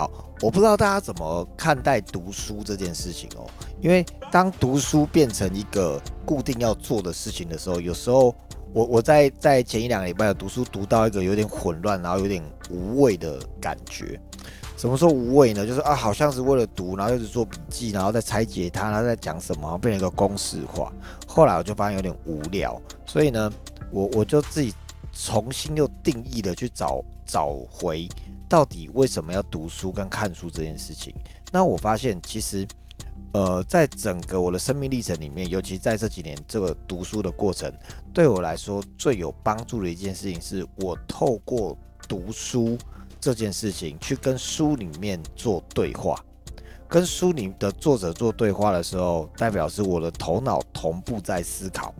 好，我不知道大家怎么看待读书这件事情哦，因为当读书变成一个固定要做的事情的时候，有时候我在前一两个礼拜有读书读到一个有点混乱，然后有点无味的感觉。什么时候无味呢？就是啊，好像是为了读，然后一直做笔记，然后再拆解它，然后再讲什么，然后变成一个公式化。后来我就发现有点无聊，所以呢，我就自己重新又定义的去找回到底为什么要读书跟看书这件事情。那我发现其实，在整个我的生命历程里面，尤其在这几年这个读书的过程，对我来说最有帮助的一件事情是，我透过读书这件事情去跟书里面做对话，跟书里的作者做对话的时候，代表是我的头脑同步在思考，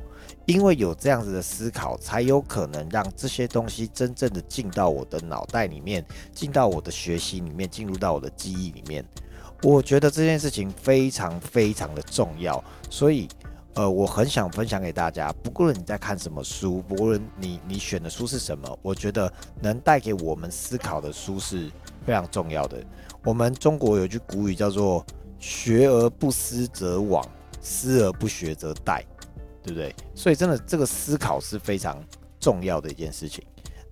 因为有这样子的思考，才有可能让这些东西真正的进到我的脑袋里面，进到我的学习里面，进入到我的记忆里面。我觉得这件事情非常非常的重要，所以我很想分享给大家，不论你在看什么书，不论你选的书是什么，我觉得能带给我们思考的书是非常重要的。我们中国有一句古语叫做“学而不思则罔，思而不学则殆”，对不对？所以真的，这个思考是非常重要的一件事情。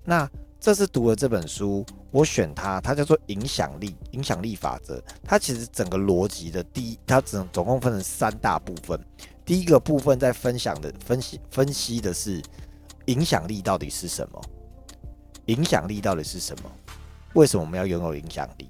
那这次读了这本书，我选它叫做《影响力法则》。它其实整个逻辑的它总共分成三大部分。第一个部分在分析的是影响力到底是什么？影响力到底是什么？为什么我们要拥有影响力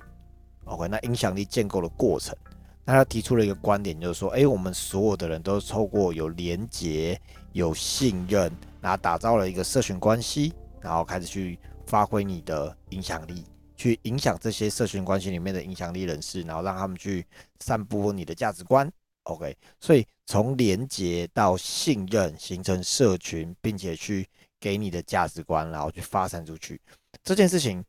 ？OK， 那影响力建构的过程，那他提出了一个观点，就是说，我们所有的人都透过有连结、有信任，然后打造了一个社群关系，然后开始去发挥你的影响力，去影响这些社群关系里面的影响力人士，然后让他们去散布你的价值观。OK， 所以从连结到信任，形成社群，并且去给你的价值观，然后去发散出去。这件事情，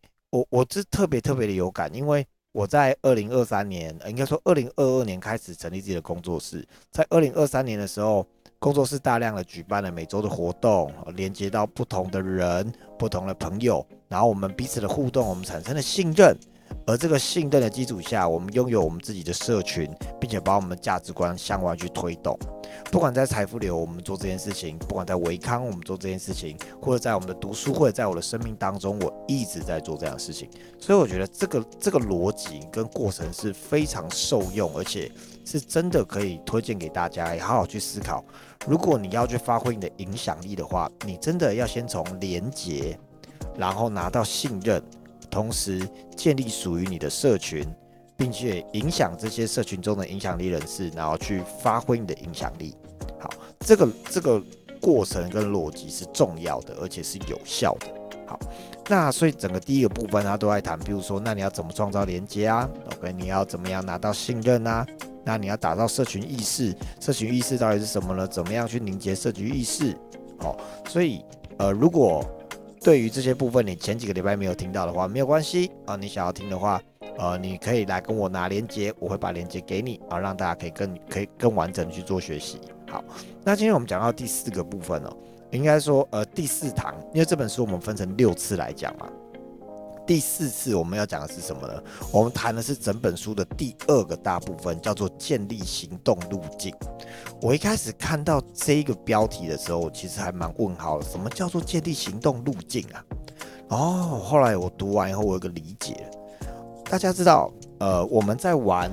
我是特别特别的有感，因为我在2023年，应该说2022年开始成立自己的工作室。在2023年的时候，工作室大量的举办了每周的活动，连接到不同的人、不同的朋友，然后我们彼此的互动，我们产生了信任。而这个信任的基础下，我们拥有我们自己的社群，并且把我们的价值观向外去推动。不管在财富流我们做这件事情，不管在维康我们做这件事情，或者在我们的读书会，在我的生命当中，我一直在做这样的事情。所以我觉得这个逻辑跟过程是非常受用，而且是真的可以推荐给大家，也好好去思考。如果你要去发挥你的影响力的话，你真的要先从连结，然后拿到信任。同时建立属于你的社群，并且影响这些社群中的影响力人士，然后去发挥你的影响力。好，这个过程跟逻辑是重要的，而且是有效的。好，那所以整个第一个部分，他都在谈，比如说，那你要怎么创造连接啊 ？OK， 你要怎么样拿到信任啊？那你要打造社群意识，社群意识到底是什么呢？怎么样去凝结社群意识？好，所以如果对于这些部分，你前几个礼拜没有听到的话，没有关系啊。你想要听的话，你可以来跟我拿连结，我会把连结给你啊，让大家可以更完整去做学习。好，那今天我们讲到第四个部分哦，应该说第四堂，因为这本书我们分成6次来讲嘛。第4次我们要讲的是什么呢？我们谈的是整本书的第2个大部分，叫做建立行动路径。我一开始看到这个标题的时候，其实还蛮问号的，什么叫做建立行动路径啊？哦，后来我读完以后，我有个理解了。大家知道，我们在玩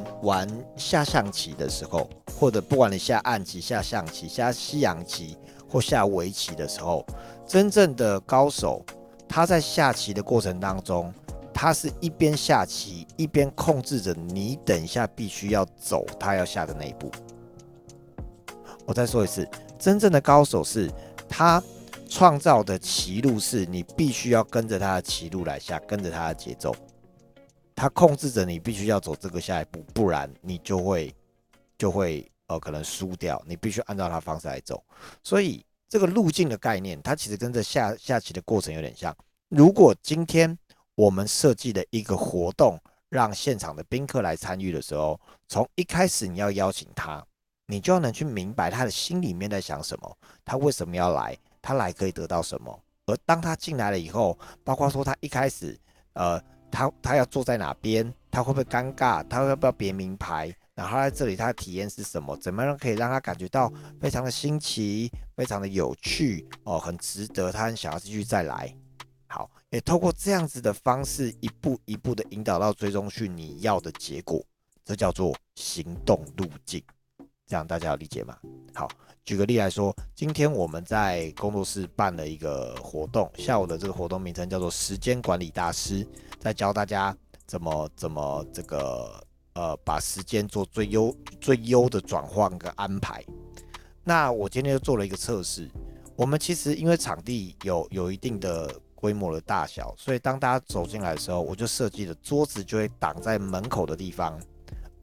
下象棋的时候，或者不管你下暗棋、下象棋、下西洋棋或下围棋的时候，真正的高手，他在下棋的过程当中，他是一边下棋一边控制着你等一下必须要走他要下的那一步。我再说一次，真正的高手是他创造的棋路是你必须要跟着他的棋路来下，跟着他的节奏，他控制着你必须要走这个下一步，不然你就会可能输掉，你必须按照他的方式来走。所以这个路径的概念，它其实跟着下棋的过程有点像。如果今天我们设计的一个活动，让现场的宾客来参与的时候，从一开始你要邀请他，你就要能去明白他的心里面在想什么，他为什么要来，他来可以得到什么。而当他进来了以后，包括说他一开始，他要坐在哪边，他会不会尴尬，他会不会别名牌，然后他在这里他的体验是什么，怎么样可以让他感觉到非常的新奇，非常的有趣哦，很值得，他很想要继续再来。好，也透过这样子的方式一步一步的引导到追踪去你要的结果，这叫做行动路径。这样大家有理解吗？好，举个例来说，今天我们在工作室办了一个活动，下午的这个活动名称叫做时间管理大师，在教大家怎么这个把时间做最优的转换跟安排。那我今天就做了一个测试，我们其实因为场地有一定的规模的大小，所以当大家走进来的时候，我就设计的桌子就会挡在门口的地方。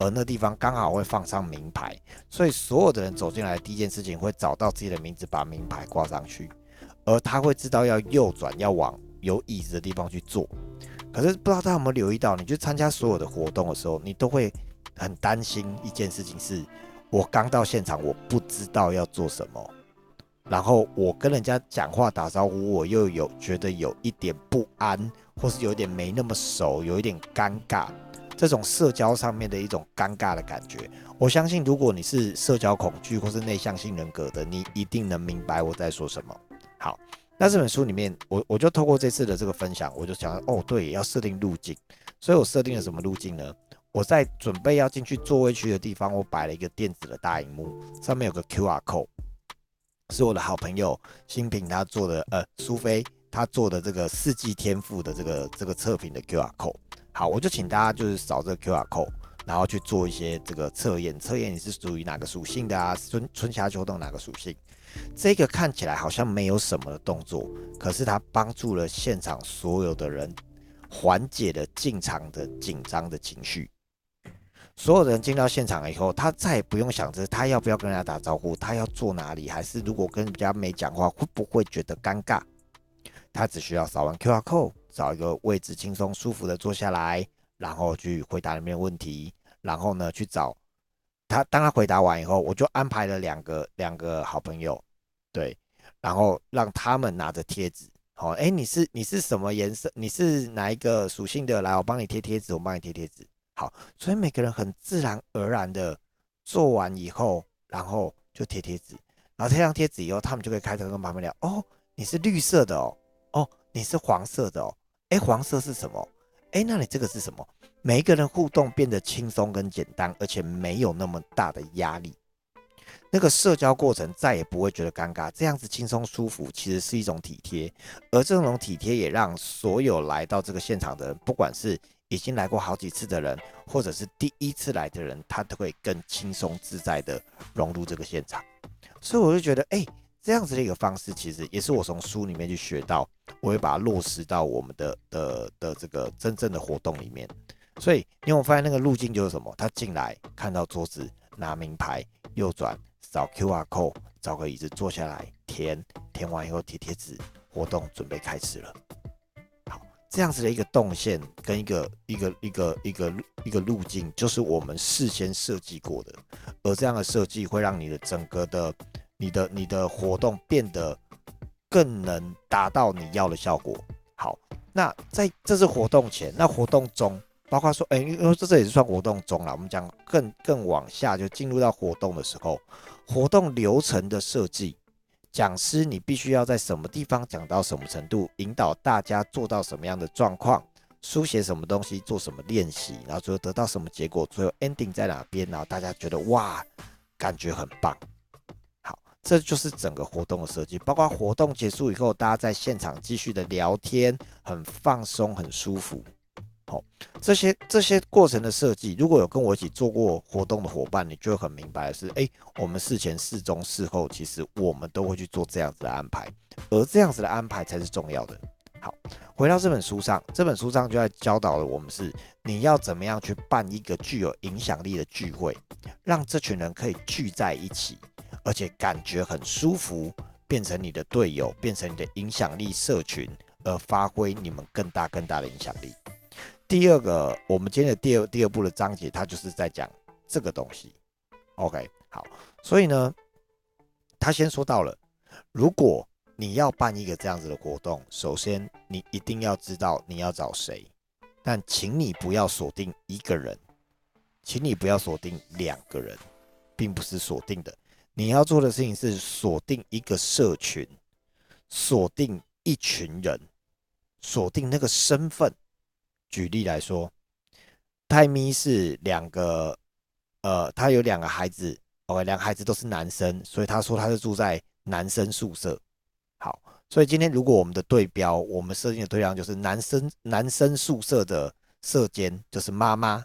而那地方刚好会放上名牌，所以所有的人走进来第一件事情会找到自己的名字，把名牌挂上去，而他会知道要右转，要往有椅子的地方去坐。可是不知道大家有没有留意到，你去参加所有的活动的时候，你都会很担心一件事情是：我刚到现场，我不知道要做什么，然后我跟人家讲话打招呼，我又有觉得有一点不安，或是有一点没那么熟，有一点尴尬。这种社交上面的一种尴尬的感觉，我相信如果你是社交恐惧或是内向性人格的，你一定能明白我在说什么。好，那这本书里面，我就透过这次的这个分享，我就想，哦，对，要设定路径。所以我设定了什么路径呢？我在准备要进去座位区的地方，我摆了一个电子的大荧幕，上面有个 QR code， 是我的好朋友新平他做的，苏菲他做的这个四季天赋的这个测评的 QR code。好，我就请大家就是扫这个 QR code， 然后去做一些这个测验，测验你是属于哪个属性的啊，春夏秋冬哪个属性。这个看起来好像没有什么的动作，可是它帮助了现场所有的人，缓解了进场的紧张的情绪。所有人进到现场以后，他再也不用想着他要不要跟人家打招呼，他要坐哪里，还是如果跟人家没讲话会不会觉得尴尬，他只需要扫完 QR code。找一个位置轻松舒服的坐下来，然后去回答里面的问题，然后呢去找他。当他回答完以后，我就安排了两个好朋友，对，然后让他们拿着贴纸，好，哎，你是什么颜色？你是哪一个属性的？来，我帮你贴贴纸，我帮你贴贴纸。好，所以每个人很自然而然的做完以后，然后就贴贴纸，然后贴上贴纸以后，他们就可以开始跟旁边聊，哦，你是绿色的哦，哦，你是黄色的哦。哎，黄色是什么？哎，那你这个是什么？每一个人互动变得轻松跟简单，而且没有那么大的压力。那个社交过程再也不会觉得尴尬，这样子轻松舒服，其实是一种体贴。而这种体贴也让所有来到这个现场的人，不管是已经来过好几次的人，或者是第一次来的人，他都会更轻松自在的融入这个现场。所以我就觉得，哎，这样子的一个方式，其实也是我从书里面去学到，我会把它落实到我们的这个真正的活动里面。所以你有没有发现那个路径就是什么？他进来看到桌子，拿名牌，右转，扫 QR code， 找个椅子坐下来，填完以后贴贴纸，活动准备开始了。好，这样子的一个动线跟一个路径，就是我们事先设计过的，而这样的设计会让你的整个的。你的活动变得更能达到你要的效果。好，那在这次活动前，那活动中，包括说，因为这也是算活动中啦，我们讲更往下就进入到活动的时候，活动流程的设计，讲师你必须要在什么地方讲到什么程度，引导大家做到什么样的状况，书写什么东西，做什么练习，然后最后得到什么结果，最后 ending 在哪边，然后大家觉得哇，感觉很棒。这就是整个活动的设计，包括活动结束以后，大家在现场继续的聊天，很放松，很舒服。好，这些过程的设计，如果有跟我一起做过活动的伙伴，你就会很明白的是，哎，我们事前、事中、事后，其实我们都会去做这样子的安排，而这样子的安排才是重要的。好，回到这本书上，这本书上就在教导了我们是你要怎么样去办一个具有影响力的聚会，让这群人可以聚在一起。而且感觉很舒服，变成你的队友，变成你的影响力社群，而发挥你们更大的影响力。第二个，我们今天的第二部的章节，它就是在讲这个东西。OK， 好，所以呢，他先说到了，如果你要办一个这样子的活动，首先你一定要知道你要找谁，但请你不要锁定一个人，请你不要锁定两个人，并不是锁定的。你要做的事情是锁定一个社群，锁定一群人，锁定那个身份。举例来说，泰咪是他有两个孩子，两个孩子都是男生，所以他说他是住在男生宿舍。好，所以今天如果我们的对标，我们设定的对象就是男生宿舍的舍监，就是妈妈。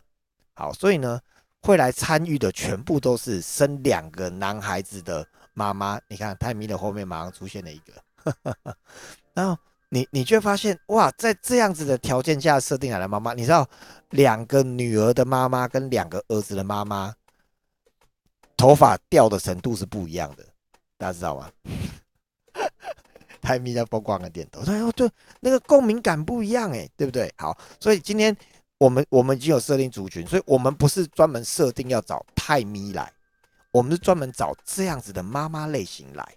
好，所以呢，会来参与的全部都是生两个男孩子的妈妈。你看泰咪的后面马上出现了一个，然后你就会发现，哇，在这样子的条件下设定来的妈妈，你知道两个女儿的妈妈跟两个儿子的妈妈头发掉的程度是不一样的，大家知道吗？泰咪在疯狂的点头，哎呦，对，那个共鸣感不一样哎，对不对？好，所以今天我们已经有设定族群，所以我们不是专门设定要找泰咪来，我们是专门找这样子的妈妈类型来，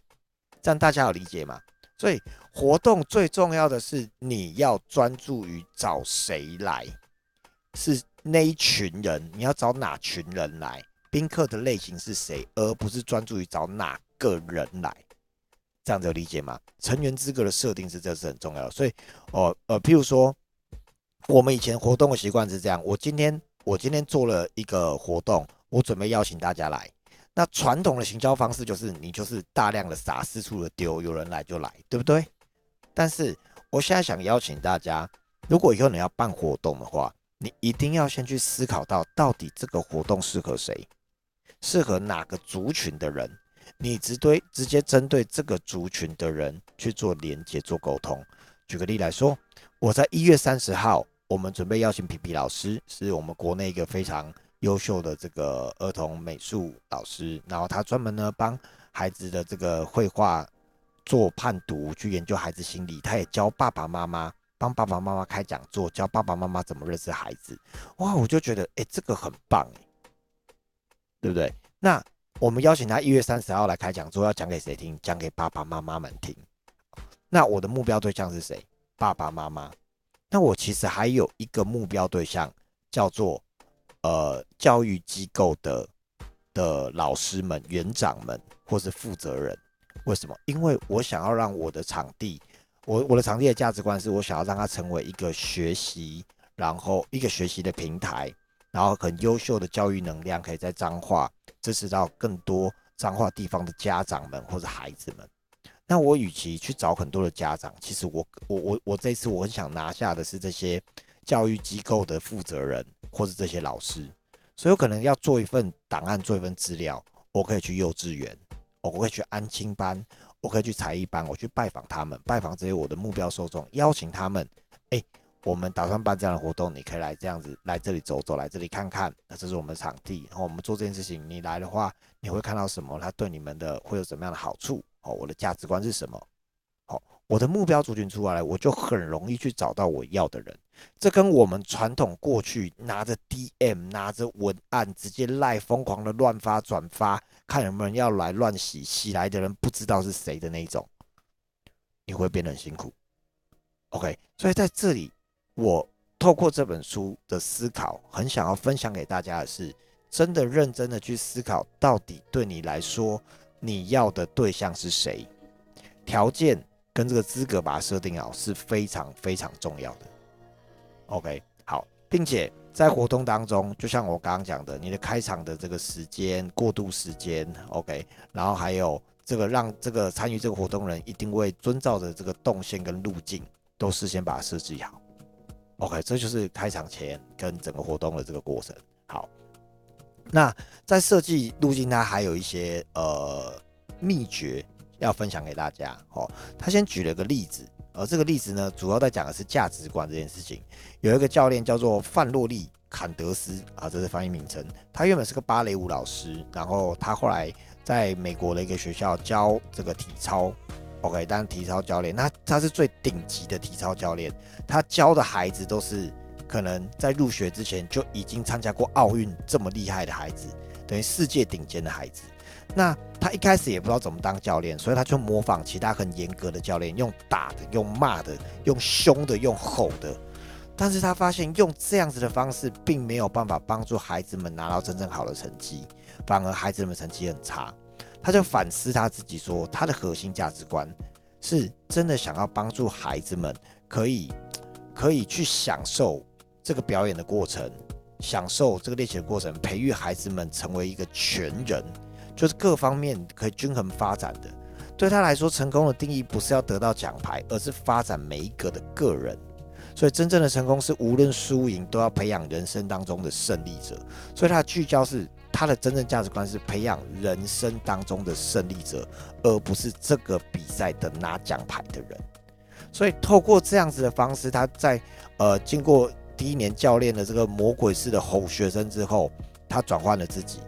这样大家有理解吗？所以活动最重要的是你要专注于找谁来，是那一群人，你要找哪群人来，宾客的类型是谁，而不是专注于找哪个人来，这样子有理解吗？成员资格的设定是这是很重要的，所以譬如说我们以前活动的习惯是这样，我今天做了一个活动，我准备邀请大家来。那传统的行销方式就是你就是大量的撒，四处的丢，有人来就来，对不对？但是我现在想邀请大家，如果以后你要办活动的话，你一定要先去思考到底这个活动适合谁，适合哪个族群的人，你直接针对这个族群的人去做连结、做沟通。举个例来说，我在1月30号，我们准备邀请皮皮老师，是我们国内一个非常优秀的这个儿童美术老师，然后他专门呢帮孩子的这个绘画做判读，去研究孩子心理，他也教爸爸妈妈，帮爸爸妈妈开讲座，教爸爸妈妈怎么认识孩子。哇，我就觉得这个很棒，对不对？那我们邀请他1月30号来开讲座，要讲给谁听？讲给爸爸妈妈们听。那我的目标对象是谁？爸爸妈妈。那我其实还有一个目标对象，叫做教育机构的老师们、园长们或是负责人。为什么？因为我想要让我的场地，我的场地的价值观是我想要让它成为一个学习，然后一个学习的平台，然后很优秀的教育能量可以在彰化支持到更多彰化地方的家长们或者孩子们。那我与其去找很多的家长，其实我这次我很想拿下的是这些教育机构的负责人或是这些老师，所以我可能要做一份档案，做一份资料，我可以去幼稚园，我可以去安亲班，我可以去才艺班，我去拜访他们，拜访这些我的目标受众，邀请他们，我们打算办这样的活动，你可以来这样子，来这里走走，来这里看看，那这是我们的场地，然后我们做这件事情，你来的话，你会看到什么？它对你们的会有什么样的好处？我的价值观是什么？我的目标族群出来，我就很容易去找到我要的人。这跟我们传统过去拿着 DM 拿着文案直接赖疯狂的乱发转发，看有没有人要来乱洗，洗来的人不知道是谁的那一种，你会变得很辛苦。OK， 所以在这里，我透过这本书的思考，很想要分享给大家的是，真的认真的去思考，到底对你来说，你要的对象是谁，条件跟这个资格把它设定好是非常非常重要的。OK， 好，并且在活动当中，就像我刚刚讲的，你的开场的这个时间、过渡时间 ，OK， 然后还有这个让这个参与这个活动人一定会遵照的这个动线跟路径，都事先把它设计好。OK， 这就是开场前跟整个活动的这个过程。好，那在设计路径，它还有一些秘诀要分享给大家。他先举了个例子，而这个例子呢，主要在讲的是价值观这件事情。有一个教练叫做范洛利·坎德斯啊，这是翻译名称。他原本是个芭蕾舞老师，然后他后来在美国的一个学校教这个体操。OK， 当体操教练，那他是最顶级的体操教练。他教的孩子都是可能在入学之前就已经参加过奥运这么厉害的孩子，等于世界顶尖的孩子。那他一开始也不知道怎么当教练，所以他就模仿其他很严格的教练，用打的、用骂的、用凶的、用吼的。但是他发现用这样子的方式并没有办法帮助孩子们拿到真正好的成绩，反而孩子们成绩很差。他就反思他自己说，他的核心价值观是真的想要帮助孩子们可以去享受这个表演的过程，享受这个练习的过程，培育孩子们成为一个全人，就是各方面可以均衡发展的。对他来说，成功的定义不是要得到奖牌，而是发展每一个的个人。所以真正的成功是无论输赢都要培养人生当中的胜利者。所以他的聚焦是，他的真正价值观是培养人生当中的胜利者，而不是这个比赛的拿奖牌的人。所以透过这样子的方式，他在经过第一年教练的这个魔鬼式的吼学生之后，他转换了自己，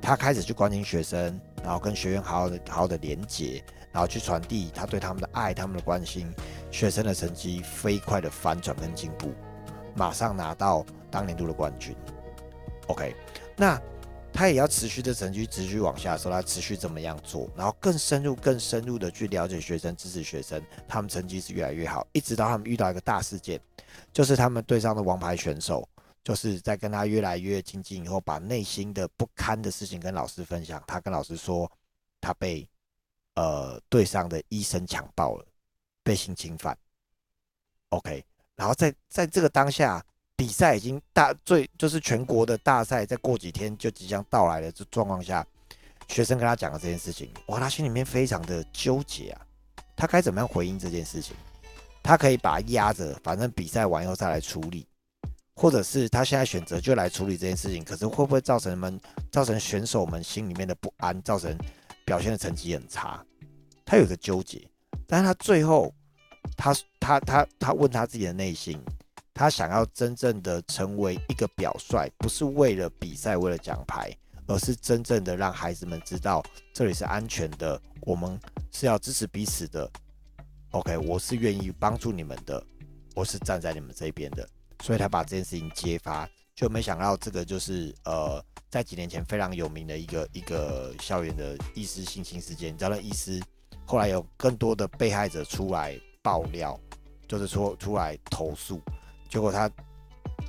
他开始去关心学生，然后跟学员好好的连结，然后去传递他对他们的爱、他们的关心。学生的成绩飞快的翻转跟进步，马上拿到当年度的冠军。OK， 那他也要持续的成绩持续往下的时候，他持续怎么样做，然后更深入的去了解学生，支持学生，他们成绩是越来越好，一直到他们遇到一个大事件，就是他们对上的王牌选手，就是在跟他越来越亲近以后，把内心的不堪的事情跟老师分享。他跟老师说，他被对上的医生强暴了，被性侵犯。OK， 然后在这个当下，比赛已经就是全国的大赛，再过几天就即将到来的状况下，学生跟他讲了这件事情，哇，他心里面非常的纠结啊，他该怎么样回应这件事情？他可以把它压着，反正比赛完以后再来处理，或者是他现在选择就来处理这件事情，可是会不会造成选手们心里面的不安，造成表现的成绩很差？他有个纠结，但是他最后，他问他自己的内心。他想要真正的成为一个表率，不是为了比赛、为了奖牌，而是真正的让孩子们知道这里是安全的，我们是要支持彼此的。OK， 我是愿意帮助你们的，我是站在你们这边的。所以他把这件事情揭发，就没想到这个就是在几年前非常有名的一个校园的医师性侵事件。你知道那医师后来有更多的被害者出来爆料，就是说出来投诉。结果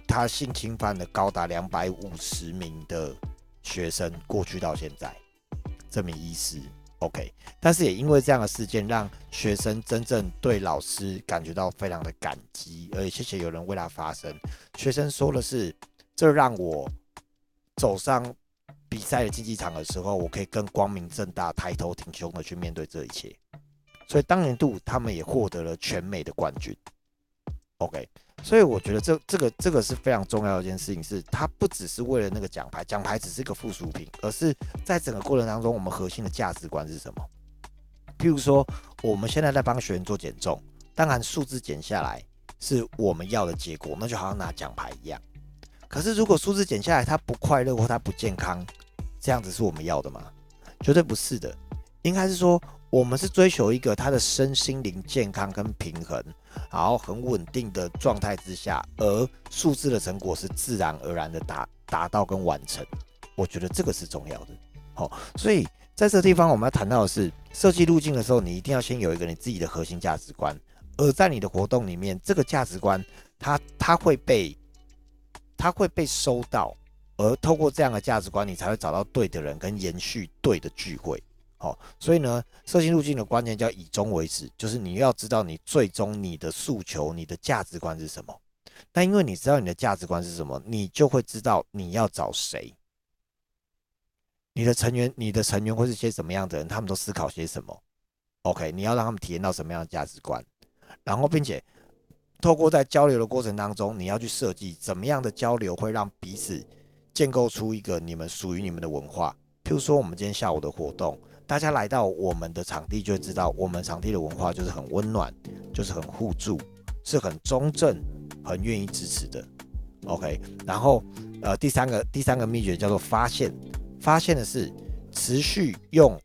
他性侵犯了高达250名的学生，过去到现在，这名医师 OK， 但是也因为这样的事件，让学生真正对老师感觉到非常的感激，而且谢谢有人为他发声。学生说的是，这让我走上比赛的竞技场的时候，我可以更光明正大、抬头挺胸的去面对这一切。所以当年度他们也获得了全美的冠军。OK。所以我觉得这个是非常重要的一件事情，是它不只是为了那个奖牌，奖牌只是一个附属品，而是在整个过程当中，我们核心的价值观是什么？譬如说，我们现在在帮学员做减重，当然数字减下来是我们要的结果，那就好像拿奖牌一样。可是如果数字减下来，他不快乐或他不健康，这样子是我们要的吗？绝对不是的，应该是说。我们是追求一个他的身心灵健康跟平衡，然后很稳定的状态之下，而数字的成果是自然而然的达到跟完成。我觉得这个是重要的。好，所以在这个地方我们要谈到的是，设计路径的时候，你一定要先有一个你自己的核心价值观，而在你的活动里面，这个价值观它会被收到，而透过这样的价值观，你才会找到对的人跟延续对的聚会。好，所以呢，设计路径的关键叫以终为始，就是你要知道你最终你的诉求、你的价值观是什么。那因为你知道你的价值观是什么，你就会知道你要找谁，你的成员会是些什么样的人，他们都思考些什么。OK， 你要让他们体验到什么样的价值观，然后并且透过在交流的过程当中，你要去设计怎么样的交流会让彼此建构出一个你们属于你们的文化。譬如说，我们今天下午的活动。大家来到我们的场地，就会知道我们场地的文化就是很温暖，就是很互助，是很中正，很愿意支持的。OK， 然后第三个秘诀叫做发现，发现的是持续用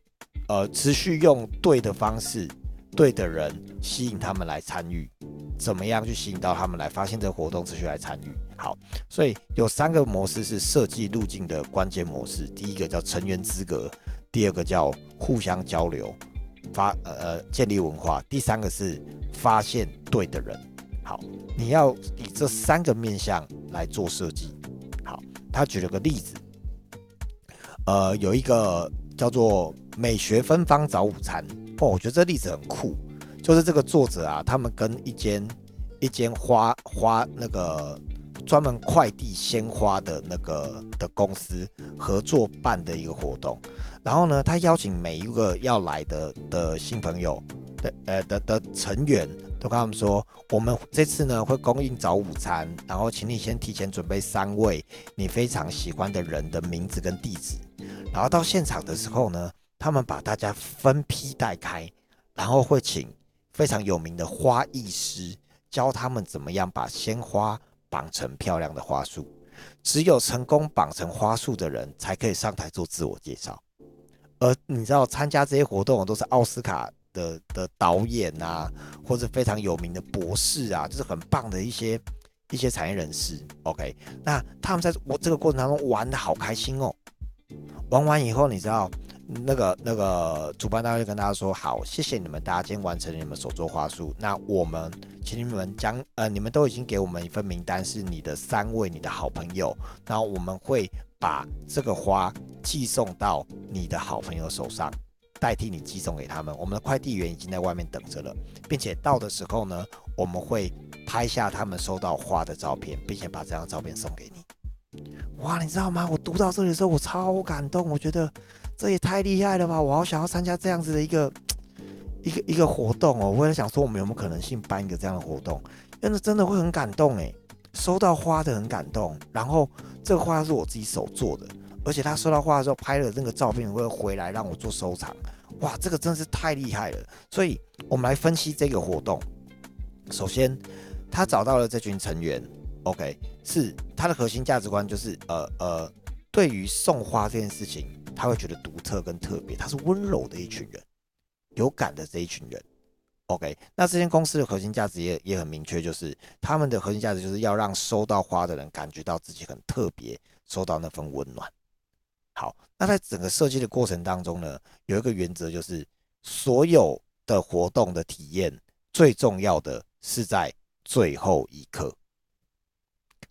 对的方式、对的人吸引他们来参与。怎么样去吸引到他们来发现这个活动，持续来参与？好，所以有三个模式是设计路径的关键模式，第一个叫成员资格。第二个叫互相交流，建立文化。第三个是发现对的人。好，你要以这三个面向来做设计。好，他举了个例子，有一个叫做美学芬芳早午餐哦，我觉得这例子很酷，就是这个作者啊，他们跟一间花那个专门快递鲜花的那个的公司合作办的一个活动，然后呢，他邀请每一个要来的新朋友的成员，都跟他们说，我们这次呢会供应早午餐，然后请你先提前准备3位你非常喜欢的人的名字跟地址，然后到现场的时候呢，他们把大家分批带开，然后会请非常有名的花艺师教他们怎么样把鲜花绑成漂亮的花束。只有成功绑成花束的人才可以上台做自我介绍。而你知道参加这些活动都是奥斯卡的导演啊，或者非常有名的博士啊，就是很棒的一些产业人士。OK， 那他们在我这个过程当中玩得好开心哦。玩完以后，你知道那个主办单位就跟大家说：“好，谢谢你们，大家今天完成你们手作花束。那我们请你们将你们都已经给我们一份名单，是你的3位你的好朋友。然后我们会把这个花寄送到你的好朋友手上，代替你寄送给他们。我们的快递员已经在外面等着了，并且到的时候呢，我们会拍下他们收到花的照片，并且把这张照片送给你。”哇，你知道吗？我读到这里的时候，我超感动。我觉得这也太厉害了吧！我好想要参加这样子的一个活动哦。我也想说，我们有没有可能性办一个这样的活动？因为真的会很感动哎，收到花的很感动。然后这个花是我自己手做的，而且他收到花的时候拍了那个照片，会回来让我做收藏。哇，这个真的是太厉害了！所以我们来分析这个活动。首先，他找到了这群成员。OK， 是他的核心价值观就是对于送花这件事情，他会觉得独特跟特别，他是温柔的一群人，有感的这一群人。OK， 那这间公司的核心价值也很明确，就是他们的核心价值就是要让收到花的人感觉到自己很特别，收到那份温暖。好，那在整个设计的过程当中呢，有一个原则就是，所有的活动的体验最重要的是在最后一刻。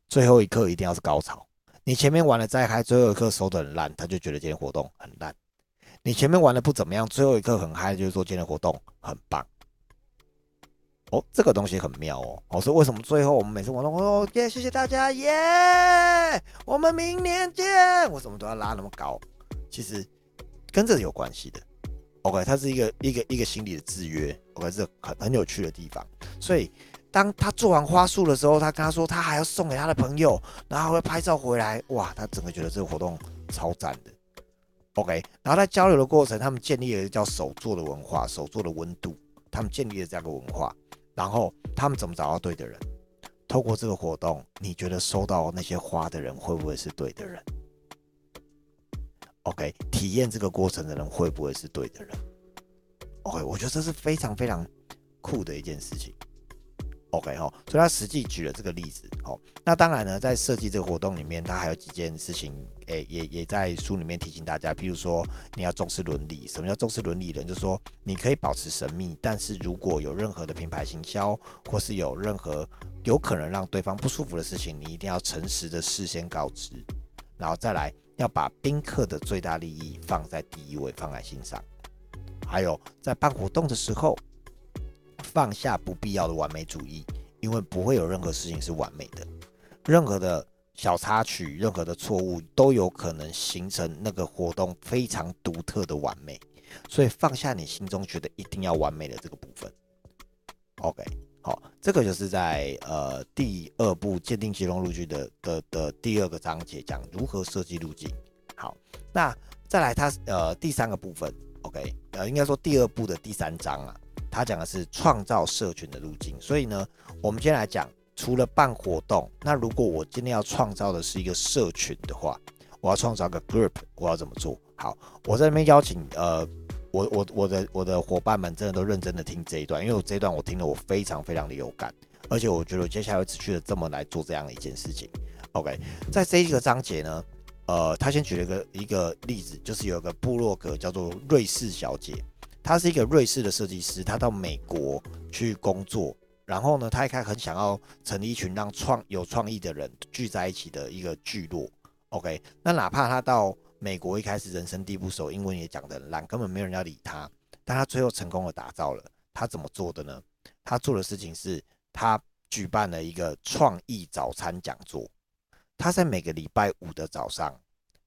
最后一刻一定要是高潮。你前面玩的再嗨，最后一刻收的很烂，他就觉得今天活动很烂。你前面玩的不怎么样，最后一刻很嗨，就是说今天活动很棒。哦，这个东西很妙哦。哦，所以为什么最后我们每次活动，哦耶，谢谢大家耶， 我们明年见，为什么都要拉那么高？其实跟这有关系的。OK， 它是一个心理的制约。OK， 这很有趣的地方。所以，当他做完花束的时候，他跟他说他还要送给他的朋友，然后还会拍照回来。哇，他整个觉得这个活动超赞的。OK， 然后在交流的过程，他们建立了一个叫手作的文化，手作的温度，他们建立了这样的文化。然后他们怎么找到对的人？透过这个活动，你觉得收到那些花的人会不会是对的人 ？OK， 体验这个过程的人会不会是对的人 ？OK， 我觉得这是非常非常酷的一件事情。OK 哈，所以他实际举了这个例子。好，那当然呢，在设计这个活动里面，他还有几件事情，也在书里面提醒大家。譬如说，你要重视伦理。什么叫重视伦理呢？就是说，你可以保持神秘，但是如果有任何的品牌行销，或是有任何有可能让对方不舒服的事情，你一定要诚实的事先告知。然后再来，要把宾客的最大利益放在第一位，放在心上。还有，在办活动的时候，放下不必要的完美主义，因为不会有任何事情是完美的，任何的小插曲，任何的错误都有可能形成那个活动非常独特的完美，所以放下你心中觉得一定要完美的这个部分。 OK， 好，这个就是在第二部鉴定集中路径的第2个章节，讲如何设计路径。好，那再来它第3个部分。 OK， 应该说第2部的第3章啊，他讲的是创造社群的路径。所以呢，我们今天来讲，除了办活动，那如果我今天要创造的是一个社群的话，我要创造一个 group， 我要怎么做？好，我在那边邀请我的伙伴们真的都认真的听这一段，因为我这一段我听了我非常非常的有感，而且我觉得我接下来会持续的这么来做这样的一件事情。OK， 在这一个章节呢，他先举了一个例子，就是有一个部落格叫做瑞士小姐。他是一个瑞士的设计师，他到美国去工作，然后呢，他很想要成立一群让有创意的人聚在一起的一个聚落。OK， 那哪怕他到美国一开始人生地不熟，英文也讲得很烂，根本没有人要理他，但他最后成功的打造了。他怎么做的呢？他做的事情是，他举办了一个创意早餐讲座。他在每个礼拜五的早上，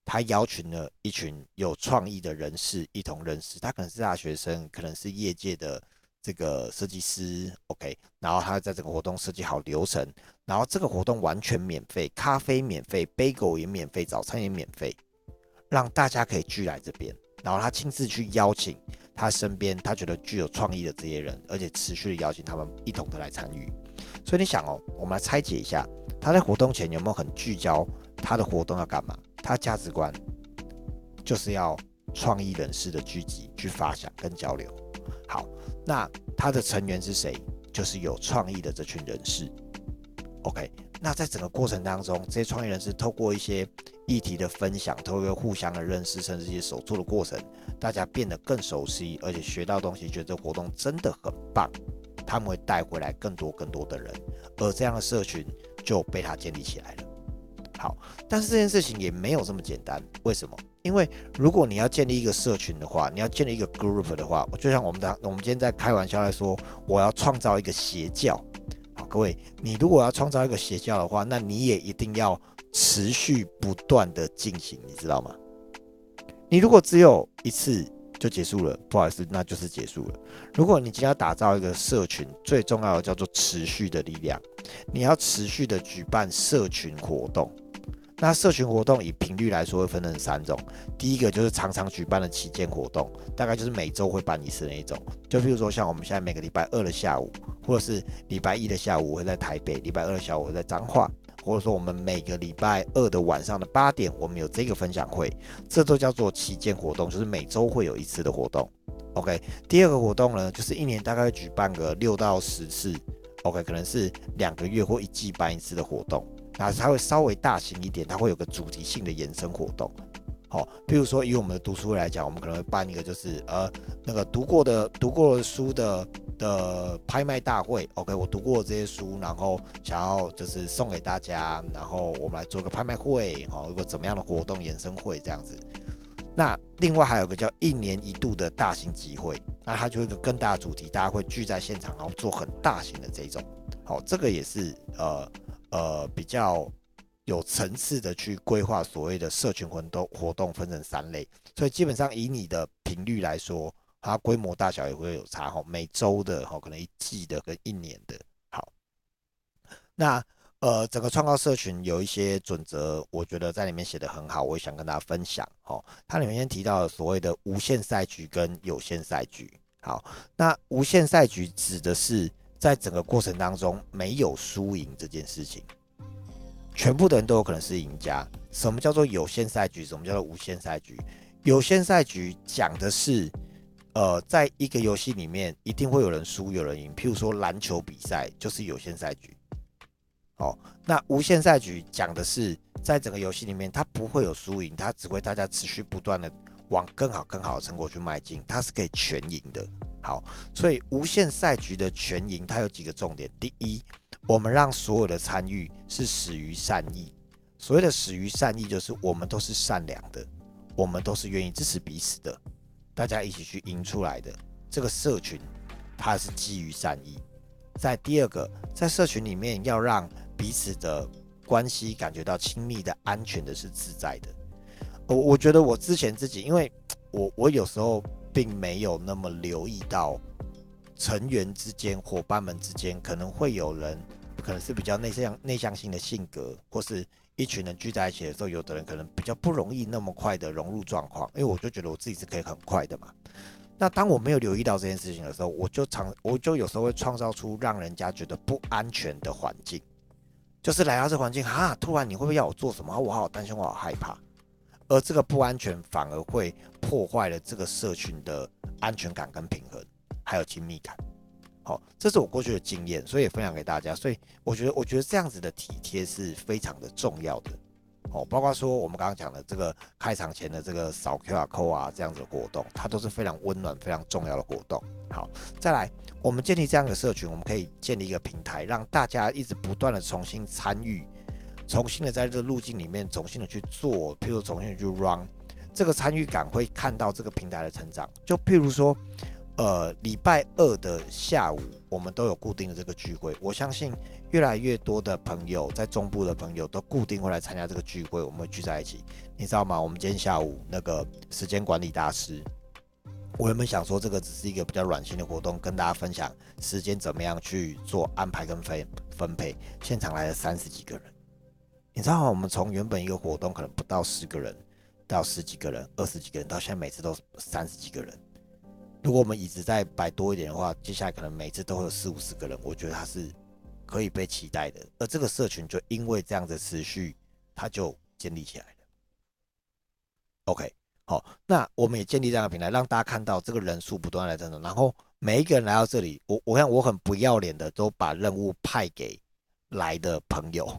他邀请了一群有创意的人士一同认识，他可能是大学生，可能是业界的这个设计师 ，OK， 然后他在这个活动设计好流程，然后这个活动完全免费，咖啡免费 ，bagel 也免费，早餐也免费，让大家可以聚来这边，然后他亲自去邀请他身边他觉得具有创意的这些人，而且持续的邀请他们一同的来参与。所以你想哦，我们来拆解一下，他在活动前有没有很聚焦他的活动要干嘛？他价值观就是要创意人士的聚集去发想跟交流。好，那他的成员是谁？就是有创意的这群人士。OK， 那在整个过程当中，这些创意人士透过一些议题的分享，透过互相的认识，甚至一些手作的过程，大家变得更熟悉，而且学到东西，觉得这活动真的很棒，他们会带回来更多的人，而这样的社群就被他建立起来了。好，但是这件事情也没有这么简单。为什么？因为如果你要建立一个社群的话，你要建立一个 group 的话，就像我们今天在开玩笑来说，我要创造一个邪教。好，各位，你如果要创造一个邪教的话，那你也一定要持续不断的进行，你知道吗？你如果只有一次就结束了，不好意思，那就是结束了。如果你今天要打造一个社群，最重要的叫做持续的力量，你要持续的举办社群活动。那社群活动以频率来说会分成3种，第一个就是常常举办的旗舰活动，大概就是每周会办一次那一种，就比如说像我们现在每个礼拜2的下午，或者是礼拜1的下午我会在台北，礼拜2的下午我会在彰化，或者说我们每个礼拜2的晚上的8点我们有这个分享会，这都叫做旗舰活动，就是每周会有一次的活动。 OK， 第二个活动呢，就是一年大概会举办个6到10次， OK， 可能是2个月或1季办一次的活动，那它会稍微大型一点，它会有个主题性的延伸活动。好，比如说以我们的读书会来讲，我们可能会办一个就是那个读过的书的拍卖大会。OK， 我读过这些书，然后想要就是送给大家，然后我们来做个拍卖会，好，一个怎么样的活动延伸会这样子。那另外还有个叫1年1度的大型集会，那它就有一个更大的主题，大家会聚在现场，然后做很大型的这种。好，这个也是比较有层次的去规划所谓的社群活动分成3类，所以基本上以你的频率来说，它规模大小也会有差，每周的可能1季的跟1年的。好，那整个创造社群有一些准则，我觉得在里面写得很好，我也想跟大家分享。它里面先提到所谓的无限赛局跟有限赛局。好，那无限赛局指的是在整个过程当中没有输赢这件事情，全部的人都有可能是赢家。什么叫做有限赛局？什么叫做无限赛局？有限赛局讲的是在一个游戏里面一定会有人输有人赢，譬如说篮球比赛就是有限赛局。好，那无限赛局讲的是在整个游戏里面它不会有输赢，它只会大家持续不断的往更好的成果去迈进，它是可以全赢的。好，所以无限赛局的全赢它有几个重点。第一，我们让所有的参与是始于善意。所谓的始于善意，就是我们都是善良的，我们都是愿意支持彼此的，大家一起去赢出来的。这个社群它是基于善意。在第二个，在社群里面要让彼此的关系感觉到亲密的、安全的、是自在的。我觉得我之前自己，因为我有时候并没有那么留意到成员之间、伙伴们之间可能会有人可能是比较内向性的性格，或是一群人聚在一起的时候，有的人可能比较不容易那么快的融入状况，因为我就觉得我自己是可以很快的嘛。那当我没有留意到这件事情的时候，我就有时候会创造出让人家觉得不安全的环境，就是来到这环境哈，突然你会不会要我做什么？我好担心，我好害怕。而这个不安全反而会破坏了这个社群的安全感跟平衡，还有亲密感。好，这是我过去的经验，所以也分享给大家。所以我觉得这样子的体贴是非常的重要的。哦，包括说我们刚刚讲的这个开场前的这个扫 QR Code 啊，这样子的活动，它都是非常温暖、非常重要的活动。好，再来，我们建立这样的社群，我们可以建立一个平台，让大家一直不断的重新参与，重新的在这个路径里面，重新的去做，譬如重新的去 run， 这个参与感会看到这个平台的成长。就譬如说，礼拜二的下午，我们都有固定的这个聚会。我相信越来越多的朋友，在中部的朋友都固定会来参加这个聚会，我们会聚在一起。你知道吗？我们今天下午那个时间管理大师，我原本想说这个只是一个比较软性的活动，跟大家分享时间怎么样去做安排跟分配。现场来了30几个人，你知道吗？我们从原本一个活动可能不到10个人，到10几个人、20几个人，到现在每次都30几个人。如果我们椅子再摆多一点的话，接下来可能每次都会有40、50个人，我觉得它是可以被期待的。而这个社群就因为这样的持续，它就建立起来了。OK， 好，那我们也建立这样的平台，让大家看到这个人数不断的增长。然后每一个人来到这里，我看我很不要脸的都把任务派给来的朋友。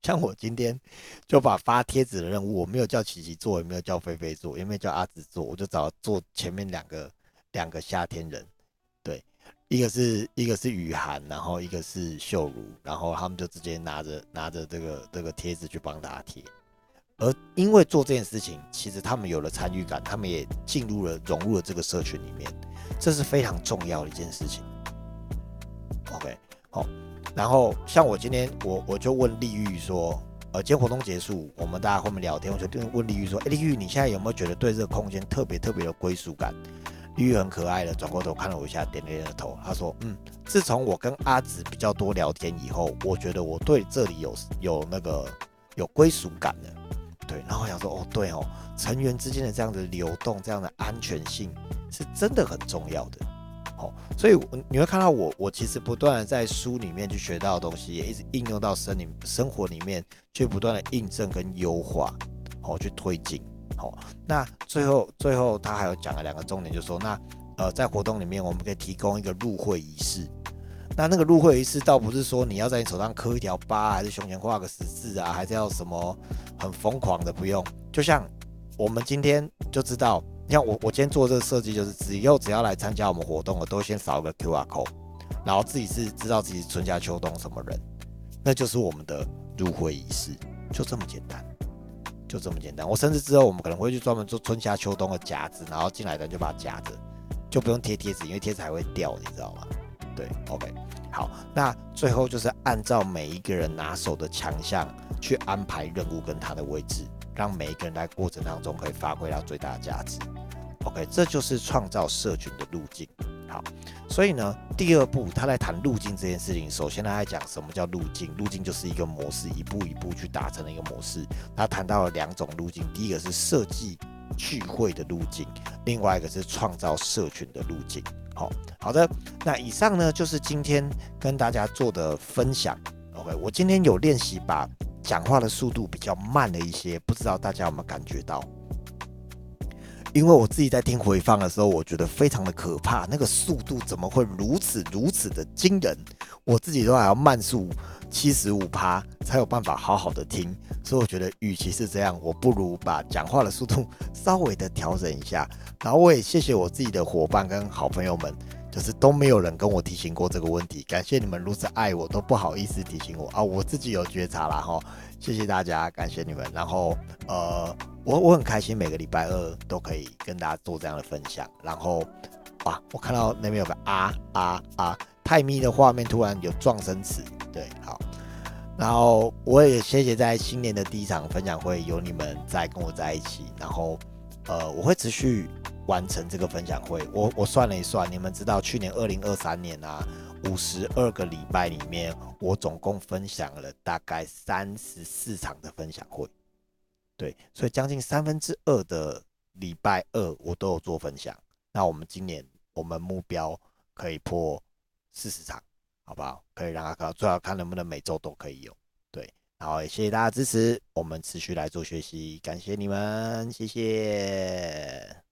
像我今天就把发贴纸的任务，我没有叫琪琪做，也没有叫菲菲做，也没有叫阿紫做，我就找做前面两个夏天人，对，一个是雨涵，然后一个是秀如，然后他们就直接拿着这个贴纸去帮大家贴。而因为做这件事情，其实他们有了参与感，他们也融入了这个社群里面，这是非常重要的一件事情。OK， 好，然后像我今天我就问丽玉说，今天活动结束，我们大家后面聊天，我就问丽玉说，丽玉你现在有没有觉得对这个空间特别特别有归属感？丽玉很可爱的转过头看了我一下，点了点头。她说：“自从我跟阿紫比较多聊天以后，我觉得我对这里有归属感了。”对，然后我想说：“哦，对哦，成员之间的这样的流动，这样的安全性是真的很重要的。”哦，所以你会看到我其实不断的在书里面去学到的东西，也一直应用到生活里面，去不断的印证跟优化，哦，去推进。好，那最后他还有讲了两个重点，就是说，那在活动里面我们可以提供一个入会仪式。那个入会仪式倒不是说你要在你手上刻一条疤，还是胸前画个10字啊，还是要什么很疯狂的，不用。就像我们今天就知道，你看我今天做这个设计，就是只要来参加我们活动的，都先扫一个 QR code， 然后自己是知道自己春夏秋冬什么人，那就是我们的入会仪式，就这么简单。我甚至之后我们可能会去专门做春夏秋冬的夹子，然后进来的人就把它夹着，就不用贴贴纸，因为贴纸还会掉，你知道吗？对 ，OK， 好，那最后就是按照每一个人拿手的强项去安排任务跟他的位置，让每一个人在过程当中可以发挥到最大的价值。OK， 这就是创造社群的路径。好，所以呢，第二步他在谈路径这件事情。首先他在讲什么叫路径，路径就是一个模式，一步一步去达成的一个模式。他谈到了2种路径，第一个是设计聚会的路径，另外一个是创造社群的路径。好的，那以上呢就是今天跟大家做的分享。OK， 我今天有练习把讲话的速度比较慢了一些，不知道大家有没有感觉到？因为我自己在听回放的时候，我觉得非常的可怕，那个速度怎么会如此的惊人？我自己都还要慢速75%才有办法好好的听，所以我觉得与其是这样，我不如把讲话的速度稍微的调整一下。然后我也谢谢我自己的伙伴跟好朋友们，就是都没有人跟我提醒过这个问题，感谢你们如此爱我，都不好意思提醒我啊，我自己有觉察啦齁。谢谢大家，感谢你们。然后，我很开心，每个礼拜二都可以跟大家做这样的分享。然后，哇，我看到那边有个泰咪的画面，突然有撞声词，对，好。然后我也谢谢在新年的第一场分享会有你们在跟我在一起。然后，我会持续完成这个分享会。我算了一算，你们知道去年2023年啊。52个礼拜里面，我总共分享了大概34场的分享会，对，所以将近2/3的礼拜二我都有做分享。那我们今年我们目标可以破40场，好不好？可以让他最好看能不能每周都可以有，对。然后也谢谢大家支持，我们持续来做学习，感谢你们，谢谢。